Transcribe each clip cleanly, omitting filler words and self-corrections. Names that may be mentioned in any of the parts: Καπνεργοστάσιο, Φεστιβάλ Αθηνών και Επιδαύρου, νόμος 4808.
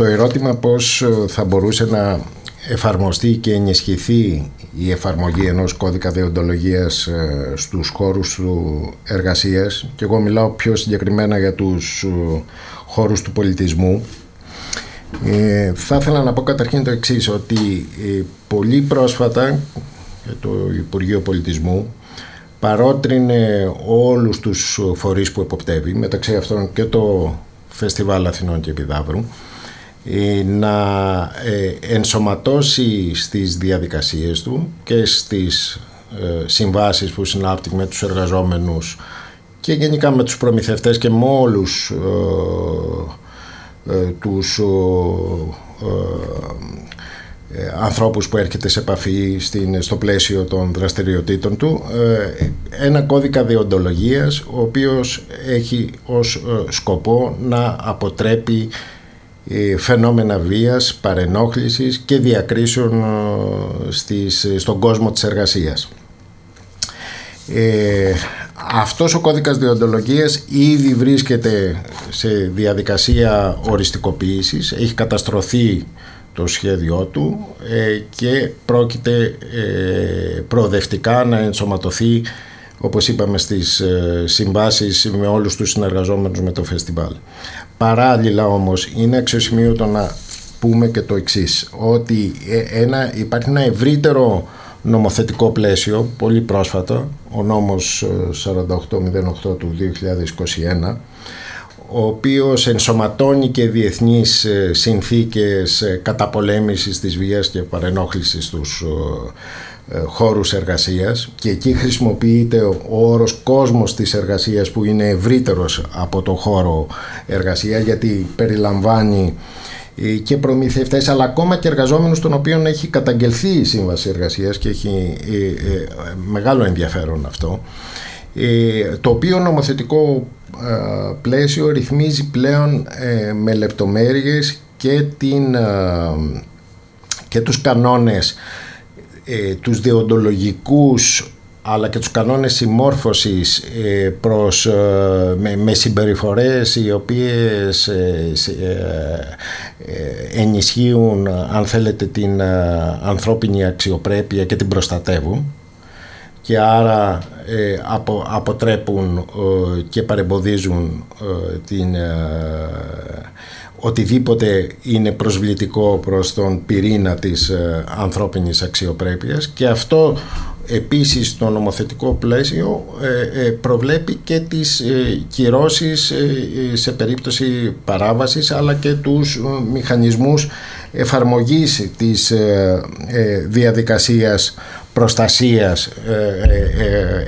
Το ερώτημα πώς θα μπορούσε να εφαρμοστεί και ενισχυθεί η εφαρμογή ενός κώδικα δεοντολογίας στους χώρους του εργασίας, και εγώ μιλάω πιο συγκεκριμένα για τους χώρους του πολιτισμού, θα ήθελα να πω καταρχήν το εξής, ότι πολύ πρόσφατα το Υπουργείο Πολιτισμού παρότρινε όλους τους φορείς που εποπτεύει, μεταξύ αυτών και το Φεστιβάλ Αθηνών και Επιδαύρου, να ενσωματώσει στις διαδικασίες του και στις συμβάσεις που συνάπτει με τους εργαζόμενους και γενικά με τους προμηθευτές και με όλους τους ανθρώπους που έρχεται σε επαφή στο πλαίσιο των δραστηριοτήτων του, ένα κώδικα δεοντολογίας ο οποίος έχει ως σκοπό να αποτρέπει φαινόμενα βίας, παρενόχλησης και διακρίσεων στον κόσμο της εργασίας. Αυτός ο κώδικας δεοντολογίας ήδη βρίσκεται σε διαδικασία οριστικοποίησης, έχει καταστρωθεί το σχέδιό του και πρόκειται προοδευτικά να ενσωματωθεί, όπως είπαμε, στις συμβάσεις με όλους τους συνεργαζόμενους με το φεστιβάλ. Παράλληλα όμως είναι αξιοσημείωτο να πούμε και το εξής, ότι υπάρχει ένα ευρύτερο νομοθετικό πλαίσιο, πολύ πρόσφατα, ο νόμος 4808 του 2021, ο οποίος ενσωματώνει και διεθνείς συνθήκες καταπολέμησης της βίας και παρενόχλησης στους χώρους εργασίας, και εκεί χρησιμοποιείται ο όρος κόσμος της εργασίας, που είναι ευρύτερος από το χώρο εργασίας, γιατί περιλαμβάνει και προμηθευτές αλλά ακόμα και εργαζόμενους των οποίων έχει καταγγελθεί η σύμβαση εργασίας, και έχει μεγάλο ενδιαφέρον αυτό. Το οποίο νομοθετικό πλαίσιο ρυθμίζει πλέον με λεπτομέρειες και τους κανόνες τους δεοντολογικούς, αλλά και τους κανόνες συμμόρφωσης με συμπεριφορές οι οποίες ενισχύουν, αν θέλετε, την ανθρώπινη αξιοπρέπεια και την προστατεύουν, και άρα αποτρέπουν και παρεμποδίζουν οτιδήποτε είναι προσβλητικό προς τον πυρήνα της ανθρώπινης αξιοπρέπειας. Και αυτό επίσης το νομοθετικό πλαίσιο προβλέπει και τις κυρώσεις σε περίπτωση παράβασης, αλλά και τους μηχανισμούς εφαρμογής της διαδικασίας προστασίας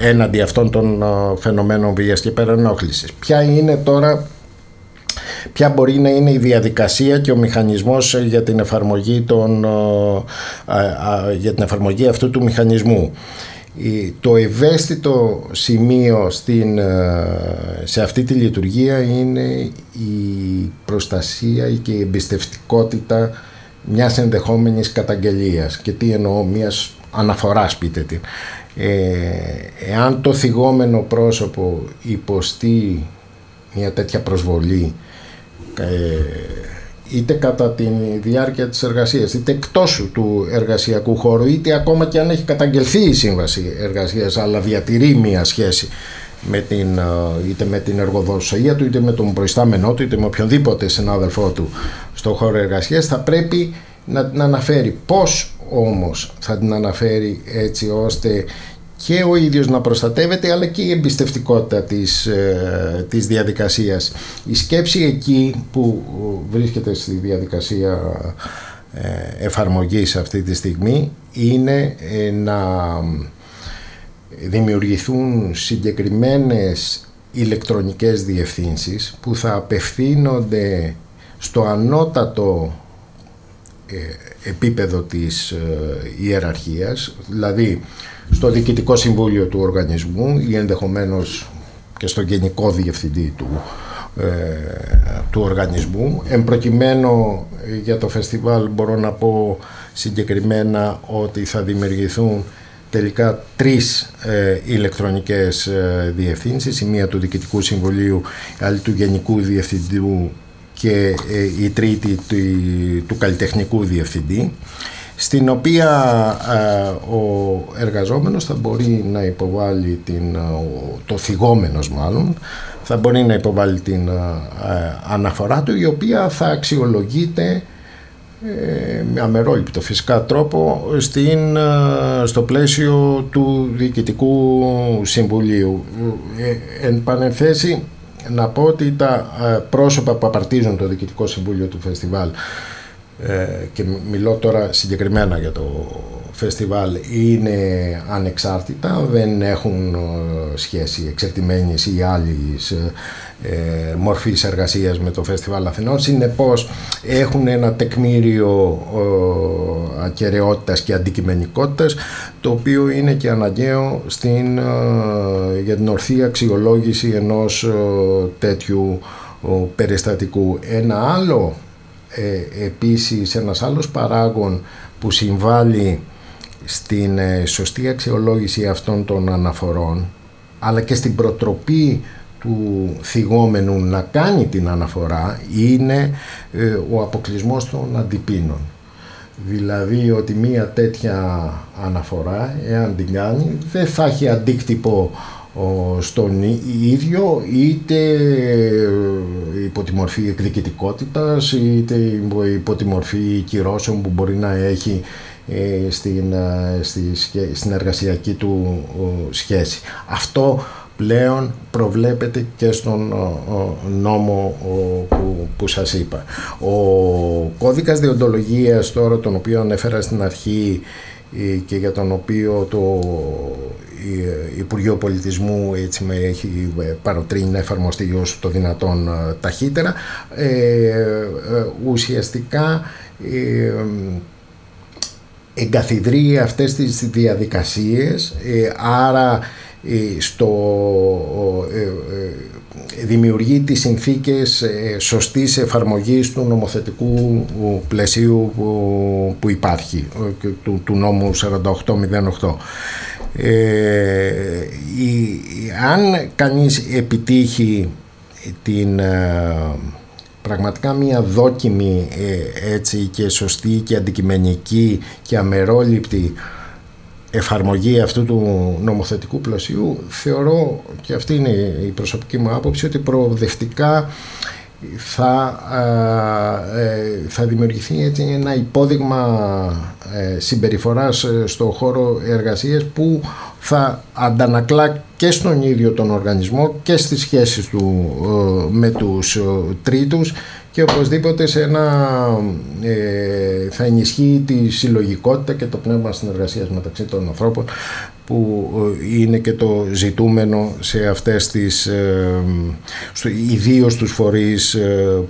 έναντι αυτών των φαινομένων βίας και παρενόχλησης. Ποια είναι τώρα, ποια μπορεί να είναι η διαδικασία και ο μηχανισμός για την εφαρμογή, για την εφαρμογή αυτού του μηχανισμού. Το ευαίσθητο σημείο σε αυτή τη λειτουργία είναι η προστασία και η εμπιστευτικότητα μιας ενδεχόμενης καταγγελίας. Και τι εννοώ, μιας αναφοράς, πείτε την. Εάν το θυγόμενο πρόσωπο υποστεί μια τέτοια προσβολή, είτε κατά τη διάρκεια της εργασίας, είτε εκτός του εργασιακού χώρου, είτε ακόμα και αν έχει καταγγελθεί η σύμβαση εργασίας αλλά διατηρεί μια σχέση είτε με την εργοδοσία του, είτε με τον προϊστάμενό του, είτε με οποιονδήποτε συνάδελφό του στον χώρο εργασίας, θα πρέπει να την αναφέρει. Πώς όμως θα την αναφέρει έτσι ώστε και ο ίδιος να προστατεύεται, αλλά και η εμπιστευτικότητα της διαδικασίας. Η σκέψη εκεί που βρίσκεται στη διαδικασία εφαρμογής αυτή τη στιγμή είναι να δημιουργηθούν συγκεκριμένες ηλεκτρονικές διευθύνσεις που θα απευθύνονται στο ανώτατο επίπεδο της ιεραρχίας, δηλαδή στο Διοικητικό Συμβούλιο του οργανισμού ή ενδεχομένως και στον Γενικό Διευθυντή του οργανισμού. Εν προκειμένου για το φεστιβάλ μπορώ να πω συγκεκριμένα ότι θα δημιουργηθούν τελικά 3 ηλεκτρονικές διευθύνσεις, η μία του Διοικητικού Συμβουλίου, η άλλη του Γενικού Διευθυντού και η τρίτη του καλλιτεχνικού διευθυντή, στην οποία ο εργαζόμενος θα μπορεί να υποβάλει το θυγόμενος μάλλον, θα μπορεί να υποβάλει την αναφορά του, η οποία θα αξιολογείται με αμερόληπτο φυσικά τρόπο στο πλαίσιο του Διοικητικού Συμβουλίου. Εν πανενθέσει να πω ότι τα πρόσωπα που απαρτίζουν το Διοικητικό Συμβούλιο του Φεστιβάλ, και μιλώ τώρα συγκεκριμένα για το φεστιβάλ, είναι ανεξάρτητα, δεν έχουν σχέση εξαρτημένης ή άλλης μορφής εργασίας με το Φεστιβάλ Αθηνών. Συνεπώς έχουν ένα τεκμήριο ακεραιότητας και αντικειμενικότητας, το οποίο είναι και αναγκαίο για την ορθή αξιολόγηση ενός τέτοιου περιστατικού. Ένα άλλο επίσης, ένας άλλος παράγων που συμβάλλει στην σωστή αξιολόγηση αυτών των αναφορών, αλλά και στην προτροπή του θυγόμενου να κάνει την αναφορά, είναι ο αποκλεισμός των αντιπίνων. Δηλαδή ότι μία τέτοια αναφορά, εάν την κάνει, δεν θα έχει αντίκτυπο στον ίδιο, είτε υπό τη μορφή εκδικητικότητας, είτε υπό τη μορφή κυρώσεων που μπορεί να έχει στην εργασιακή του σχέση. Αυτό πλέον προβλέπεται και στον νόμο που σας είπα. Ο κώδικας δεοντολογίας τώρα, τον οποίο ανέφερα στην αρχή και για τον οποίο το Υπουργείο Πολιτισμού έτσι με έχει παροτρύνει να εφαρμοστεί όσο το δυνατόν ταχύτερα, ουσιαστικά εγκαθιδρεί αυτές τις διαδικασίες, άρα δημιουργεί τις συνθήκες σωστής εφαρμογής του νομοθετικού πλαισίου που υπάρχει, του νόμου 4808. Αν κανείς επιτύχει την πραγματικά μια δόκιμη έτσι και σωστή και αντικειμενική και αμερόληπτη εφαρμογή αυτού του νομοθετικού πλαισίου, θεωρώ, και αυτή είναι η προσωπική μου άποψη, ότι προοδευτικά θα δημιουργηθεί έτσι ένα υπόδειγμα συμπεριφοράς στον χώρο εργασίας, που θα αντανακλά και στον ίδιο τον οργανισμό και στις σχέσεις του με τους τρίτους, και οπωσδήποτε θα ενισχύει τη συλλογικότητα και το πνεύμα συνεργασίας μεταξύ των ανθρώπων, που είναι και το ζητούμενο σε αυτές τις ιδίως τους φορείς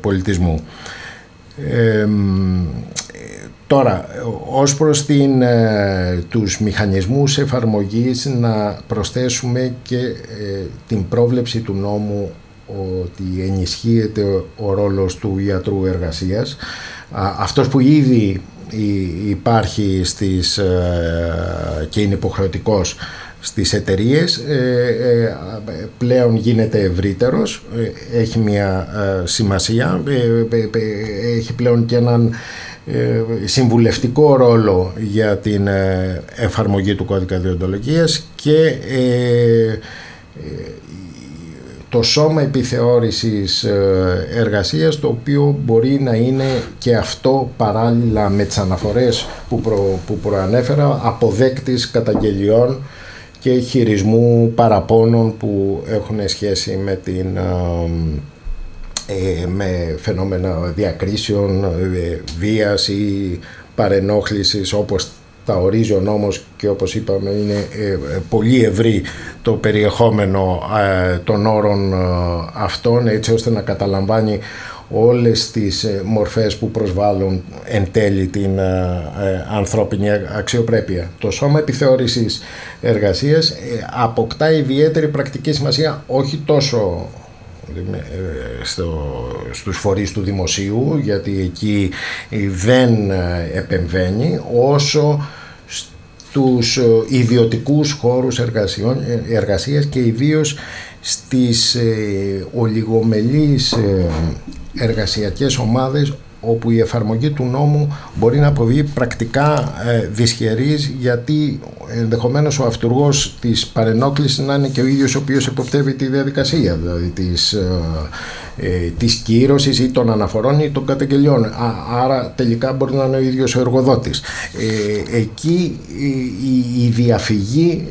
πολιτισμού. Τώρα, ως προς τους μηχανισμούς εφαρμογής, να προσθέσουμε και την πρόβλεψη του νόμου ότι ενισχύεται ο ρόλος του ιατρού εργασίας, αυτός που ήδη υπάρχει και είναι υποχρεωτικός στις εταιρείες, πλέον γίνεται ευρύτερος, έχει μια σημασία, έχει πλέον και έναν συμβουλευτικό ρόλο για την εφαρμογή του κώδικα δεοντολογίας, και το σώμα επιθεώρησης εργασίας, το οποίο μπορεί να είναι και αυτό, παράλληλα με τις αναφορές που προανέφερα, αποδέκτης καταγγελιών και χειρισμού παραπώνων που έχουν σχέση με με φαινόμενα διακρίσεων, βίας ή παρενόχλησης, όπως τα ορίζει ο νόμος, και όπως είπαμε είναι πολύ ευρύ το περιεχόμενο των όρων αυτών, έτσι ώστε να καταλαμβάνει όλες τις μορφές που προσβάλλουν εν τέλει την ανθρώπινη αξιοπρέπεια. Το σώμα επιθεώρησης εργασίας αποκτά ιδιαίτερη πρακτική σημασία, όχι τόσο στους φορείς του δημοσίου, γιατί εκεί δεν επεμβαίνει, όσο στους ιδιωτικούς χώρους εργασίας, και ιδίως στις ολιγομελείς εργασιακές ομάδες όπου η εφαρμογή του νόμου μπορεί να αποβεί πρακτικά δυσχερής, γιατί ενδεχομένως ο αυτουργός της παρενόκλησης να είναι και ο ίδιος ο οποίος εποπτεύει τη διαδικασία, δηλαδή της κύρωσης ή των αναφορών ή των καταγγελιών. Άρα τελικά μπορεί να είναι ο ίδιος ο εργοδότης. Εκεί η διαφυγή,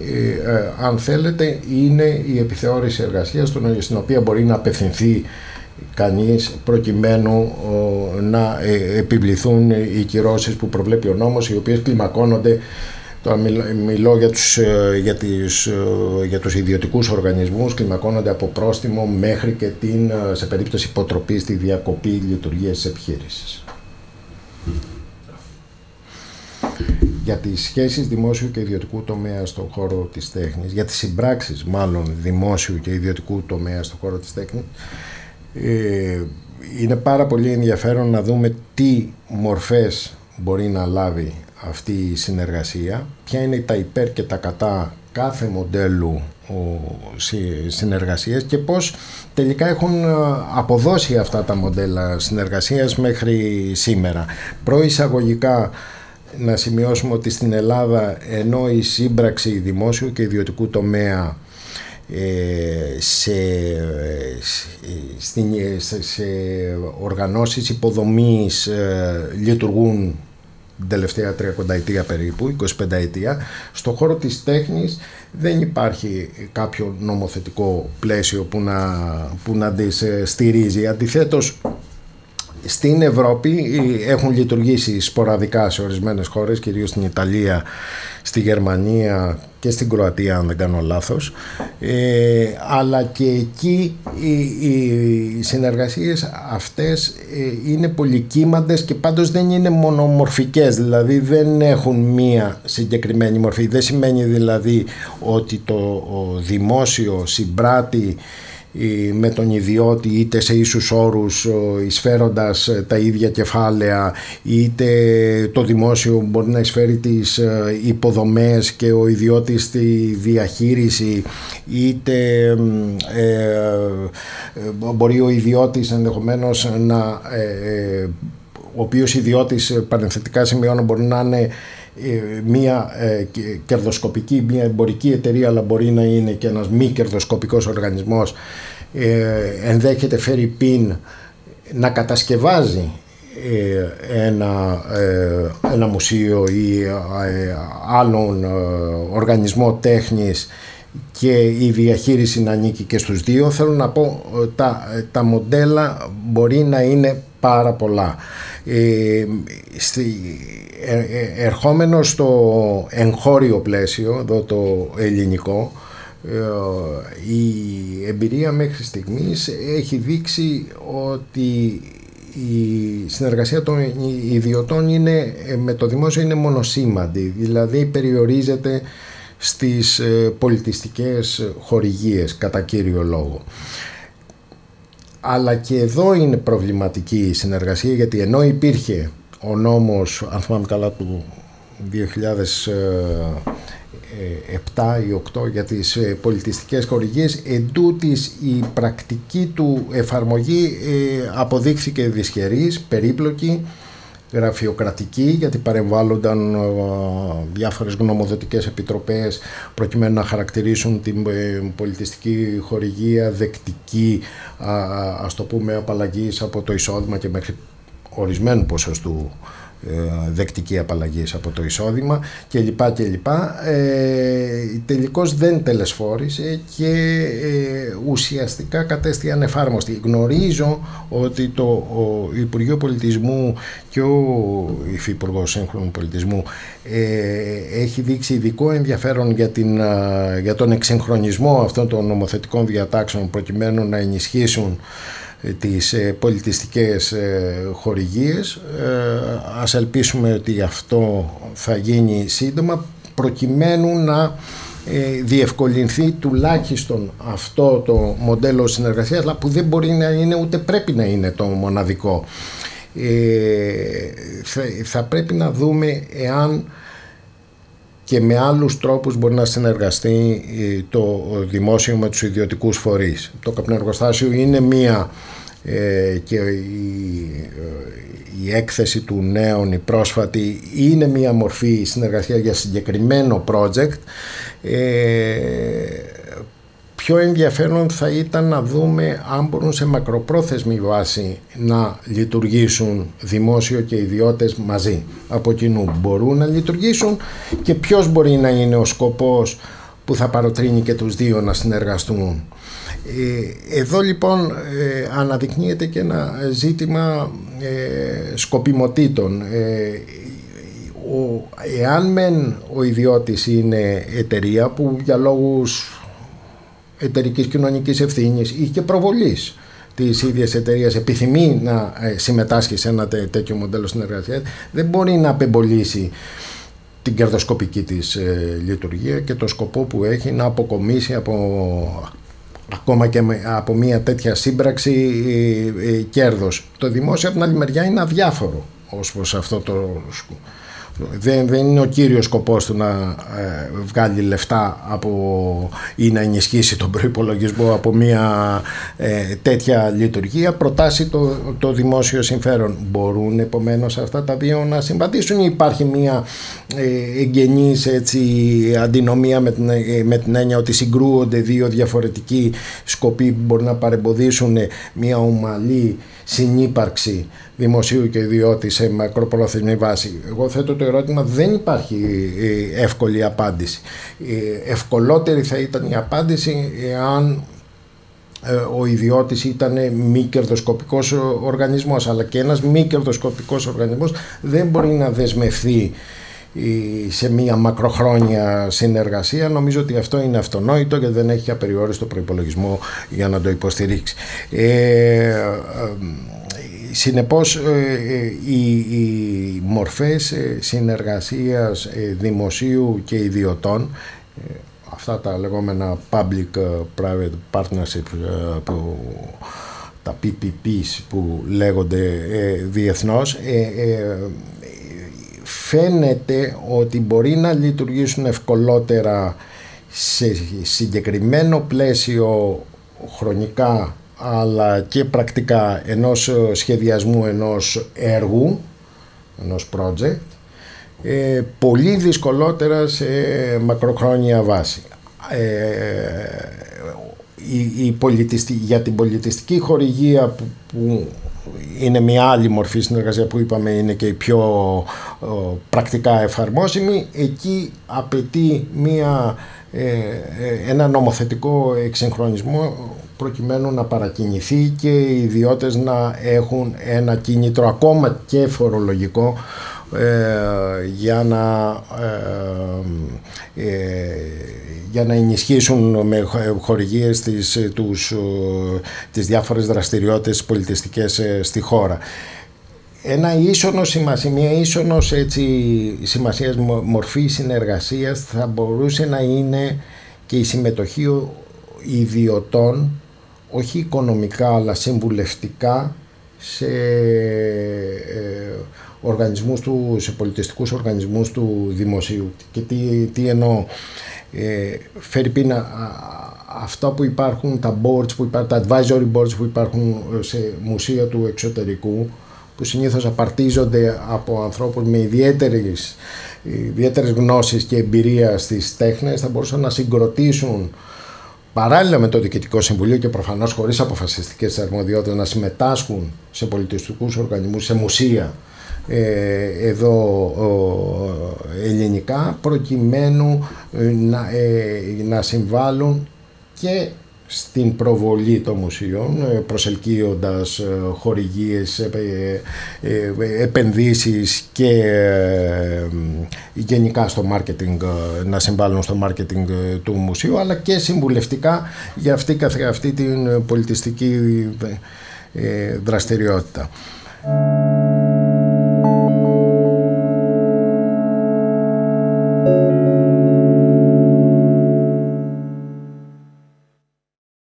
αν θέλετε, είναι η επιθεώρηση εργασίας, στην οποία μπορεί να απευθυνθεί κανείς προκειμένου να επιβληθούν οι κυρώσεις που προβλέπει ο νόμος, οι οποίες κλιμακώνονται. Τώρα μιλώ για τους ιδιωτικούς οργανισμούς, κλιμακώνονται από πρόστιμο μέχρι και σε περίπτωση υποτροπής τη διακοπή λειτουργίας της επιχείρησης. Για τις σχέσεις δημόσιου και ιδιωτικού τομέα στον χώρο της τέχνης, για τις συμπράξεις μάλλον δημόσιου και ιδιωτικού τομέα στον χώρο της τέχνης, είναι πάρα πολύ ενδιαφέρον να δούμε τι μορφές μπορεί να λάβει αυτή η συνεργασία, ποια είναι τα υπέρ και τα κατά κάθε μοντέλου συνεργασίας και πώς τελικά έχουν αποδώσει αυτά τα μοντέλα συνεργασίας μέχρι σήμερα. Προεισαγωγικά να σημειώσουμε ότι στην Ελλάδα, ενώ η σύμπραξη δημόσιου και ιδιωτικού τομέα σε οργανώσεις υποδομής λειτουργούν την τελευταία 30 ετία περίπου, 25 ετία, στο χώρο της τέχνης δεν υπάρχει κάποιο νομοθετικό πλαίσιο που να τις στηρίζει. Αντιθέτως, στην Ευρώπη έχουν λειτουργήσει σποραδικά σε ορισμένες χώρες, κυρίως στην Ιταλία, στη Γερμανία και στην Κροατία, αν δεν κάνω λάθος, αλλά και εκεί οι συνεργασίες αυτές είναι πολυκύμαντες και πάντως δεν είναι μονομορφικές, δηλαδή δεν έχουν μία συγκεκριμένη μορφή. Δεν σημαίνει δηλαδή ότι το δημόσιο συμπράττει με τον ιδιώτη είτε σε ίσους όρους, εισφέροντας τα ίδια κεφάλαια, είτε το δημόσιο μπορεί να εισφέρει τις υποδομές και ο ιδιώτης τη διαχείριση, είτε μπορεί ο ιδιώτης ενδεχομένως να... ο οποίος ιδιώτης, παρενθετικά σημειώνω, μπορεί να είναι μία κερδοσκοπική, μία εμπορική εταιρεία, αλλά μπορεί να είναι και ένας μη κερδοσκοπικός οργανισμός, ενδέχεται φερειπίν να κατασκευάζει ένα μουσείο ή άλλον οργανισμό τέχνης και η διαχείριση να ανήκει και στους δύο. Θέλω να πω, τα μοντέλα μπορεί να είναι πάρα πολλά. Ερχόμενο στο εγχώριο πλαίσιο, εδώ το ελληνικό, η εμπειρία μέχρι στιγμής έχει δείξει ότι η συνεργασία των ιδιωτών με το δημόσιο είναι μονοσήμαντη, δηλαδή περιορίζεται στις πολιτιστικές χορηγίες κατά κύριο λόγο. Αλλά και εδώ είναι προβληματική η συνεργασία, γιατί ενώ υπήρχε ο νόμος, αν θυμάμαι καλά, του 2007 ή 2008 για τις πολιτιστικές χορηγίες, εντούτοις η πρακτική του εφαρμογή αποδείχθηκε δυσχερής, περίπλοκη, γραφειοκρατική, γιατί παρεμβάλλονταν διάφορες γνωμοδοτικές επιτροπές προκειμένου να χαρακτηρίσουν την πολιτιστική χορηγία δεκτική, ας το πούμε, απαλλαγής από το εισόδημα και μέχρι ορισμένου ποσοστού δεκτική απαλλαγής από το εισόδημα κλπ. Τελικώς δεν τελεσφόρησε και ουσιαστικά κατέστη ανεφάρμοστη. Γνωρίζω ότι το Υπουργείο Πολιτισμού και ο Υφυπουργός Σύγχρονου Πολιτισμού έχει δείξει ειδικό ενδιαφέρον για τον εξυγχρονισμό αυτών των νομοθετικών διατάξεων προκειμένου να ενισχύσουν τις πολιτιστικές χορηγίες. Ας ελπίσουμε ότι αυτό θα γίνει σύντομα, προκειμένου να διευκολυνθεί τουλάχιστον αυτό το μοντέλο συνεργασίας, αλλά που δεν μπορεί να είναι ούτε πρέπει να είναι το μοναδικό. Θα πρέπει να δούμε εάν και με άλλους τρόπους μπορεί να συνεργαστεί το δημόσιο με τους ιδιωτικούς φορείς. Το Καπνεργοστάσιο είναι μία και η έκθεση του νέων, η πρόσφατη, είναι μια μορφή συνεργασία για συγκεκριμένο project. Πιο ενδιαφέρον θα ήταν να δούμε αν μπορούν σε μακροπρόθεσμη βάση να λειτουργήσουν δημόσιο και ιδιώτες μαζί από κοινού. Μπορούν να λειτουργήσουν και ποιος μπορεί να είναι ο σκοπός που θα παροτρύνει και τους δύο να συνεργαστούν. Εδώ λοιπόν αναδεικνύεται και ένα ζήτημα σκοπιμοτήτων. Εάν μεν ο ιδιώτης είναι εταιρεία που για λόγους εταιρικής κοινωνικής ευθύνης ή και προβολής της ίδιας εταιρείας επιθυμεί να συμμετάσχει σε ένα τέτοιο μοντέλο συνεργασίας, δεν μπορεί να απεμπολίσει την κερδοσκοπική της λειτουργία και το σκοπό που έχει να αποκομίσει από, ακόμα και από μια τέτοια σύμπραξη, κέρδος. Το δημόσιο από την άλλη μεριά είναι αδιάφορο ως προς αυτό το σκοπό. Δεν είναι ο κύριος σκοπός του να βγάλει λεφτά από, ή να ενισχύσει τον προϋπολογισμό από μια τέτοια λειτουργία. Προτάσει το δημόσιο συμφέρον. Μπορούν επομένως αυτά τα δύο να συμβαδίσουν ή υπάρχει μια εγγενής αντινομία με την έννοια ότι συγκρούονται δύο διαφορετικοί σκοποί που μπορεί να παρεμποδίσουν μια ομαλή συνύπαρξη δημοσίου και ιδιώτη σε μακροπρόθεσμη βάση. Εγώ θέτω το ερώτημα, δεν υπάρχει εύκολη απάντηση. Ευκολότερη θα ήταν η απάντηση εάν ο ιδιώτης ήταν μη κερδοσκοπικός οργανισμός, αλλά και ένας μη κερδοσκοπικός οργανισμός δεν μπορεί να δεσμευθεί σε μια μακροχρόνια συνεργασία. Νομίζω ότι αυτό είναι αυτονόητο και δεν έχει απεριόριστο προϋπολογισμό για να το υποστηρίξει. Συνεπώς, οι μορφές συνεργασίας δημοσίου και ιδιωτών, αυτά τα λεγόμενα public-private partnership, τα PPPs που λέγονται διεθνώς, φαίνεται ότι μπορεί να λειτουργήσουν ευκολότερα σε συγκεκριμένο πλαίσιο χρονικά αλλά και πρακτικά ενός σχεδιασμού, ενός έργου, ενός project, πολύ δυσκολότερα σε μακροχρόνια βάση. Για την πολιτιστική χορηγία που είναι μια άλλη μορφή συνεργασία που είπαμε, είναι και η πιο πρακτικά εφαρμόσιμη, εκεί απαιτεί ένα νομοθετικό εξυγχρονισμό προκειμένου να παρακινηθεί και οι ιδιώτες να έχουν ένα κίνητρο ακόμα και φορολογικό για να ενισχύσουν με χορηγίες τις διάφορες δραστηριότητες πολιτιστικές στη χώρα. Ένα ίσονος σημασία, μια ίσονος σημασίας μορφή συνεργασίας θα μπορούσε να είναι και η συμμετοχή ιδιωτών, όχι οικονομικά αλλά συμβουλευτικά, σε οργανισμούς σε πολιτιστικούς οργανισμούς του δημοσίου. Και τι εννοώ; Φερρυπίν, αυτά που υπάρχουν, τα advisory boards που υπάρχουν σε μουσεία του εξωτερικού, που συνήθως απαρτίζονται από ανθρώπους με ιδιαίτερες γνώσεις και εμπειρία στις τέχνες, θα μπορούσαν να συγκροτήσουν παράλληλα με το Διοικητικό Συμβουλίο και προφανώς χωρίς αποφασιστικές αρμοδιότητες να συμμετάσχουν σε πολιτιστικούς οργανισμούς, σε μουσεία ελληνικά, προκειμένου να συμβάλλουν και στην προβολή των μουσείων, προσελκύοντας χορηγίες, επενδύσεις και γενικά στο μάρκετινγκ, να συμβάλλουν στο μάρκετινγκ του μουσείου, αλλά και συμβουλευτικά για αυτή την πολιτιστική δραστηριότητα.